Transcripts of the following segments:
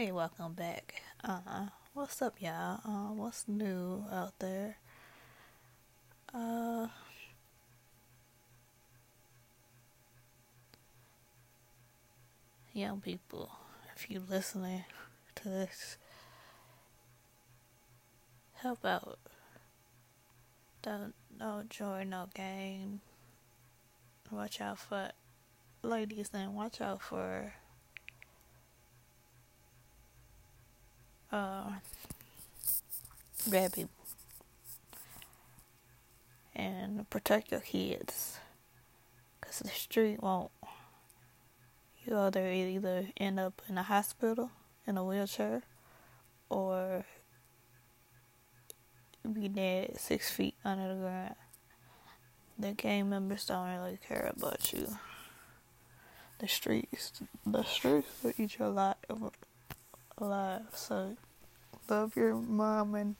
Hey, welcome back. What's up, y'all? What's new out there? Young people, if you listening to this, help out. Don't join no game. Watch out for ladies and watch out for bad people, and protect your kids, cause the street won't. You either end up in a hospital in a wheelchair, or be dead 6 feet under the ground. The gang members don't really care about you. The streets will eat you alive. So love your mom and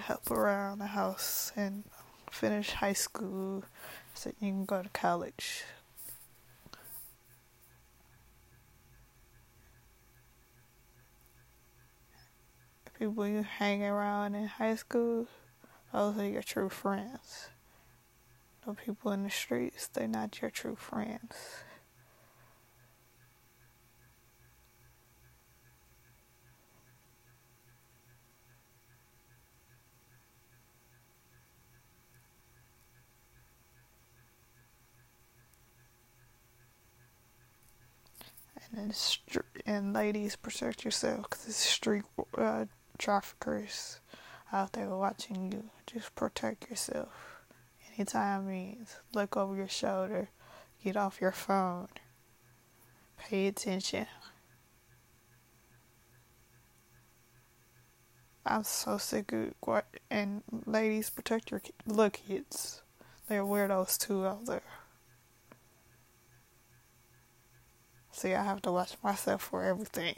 help around the house and finish high school so you can go to college. People you hang around in high school, those are your true friends. The people in the streets, they're not your true friends. And ladies, protect yourself, because the street traffickers out there watching you. Just protect yourself. Anytime means look over your shoulder, get off your phone, pay attention. I'm so sick of what. And ladies, protect your little kids. They're weirdos too out there. See, I have to watch myself for everything.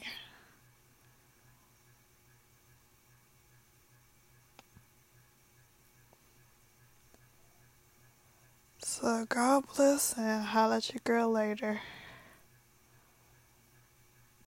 So God bless, and holla at your girl later.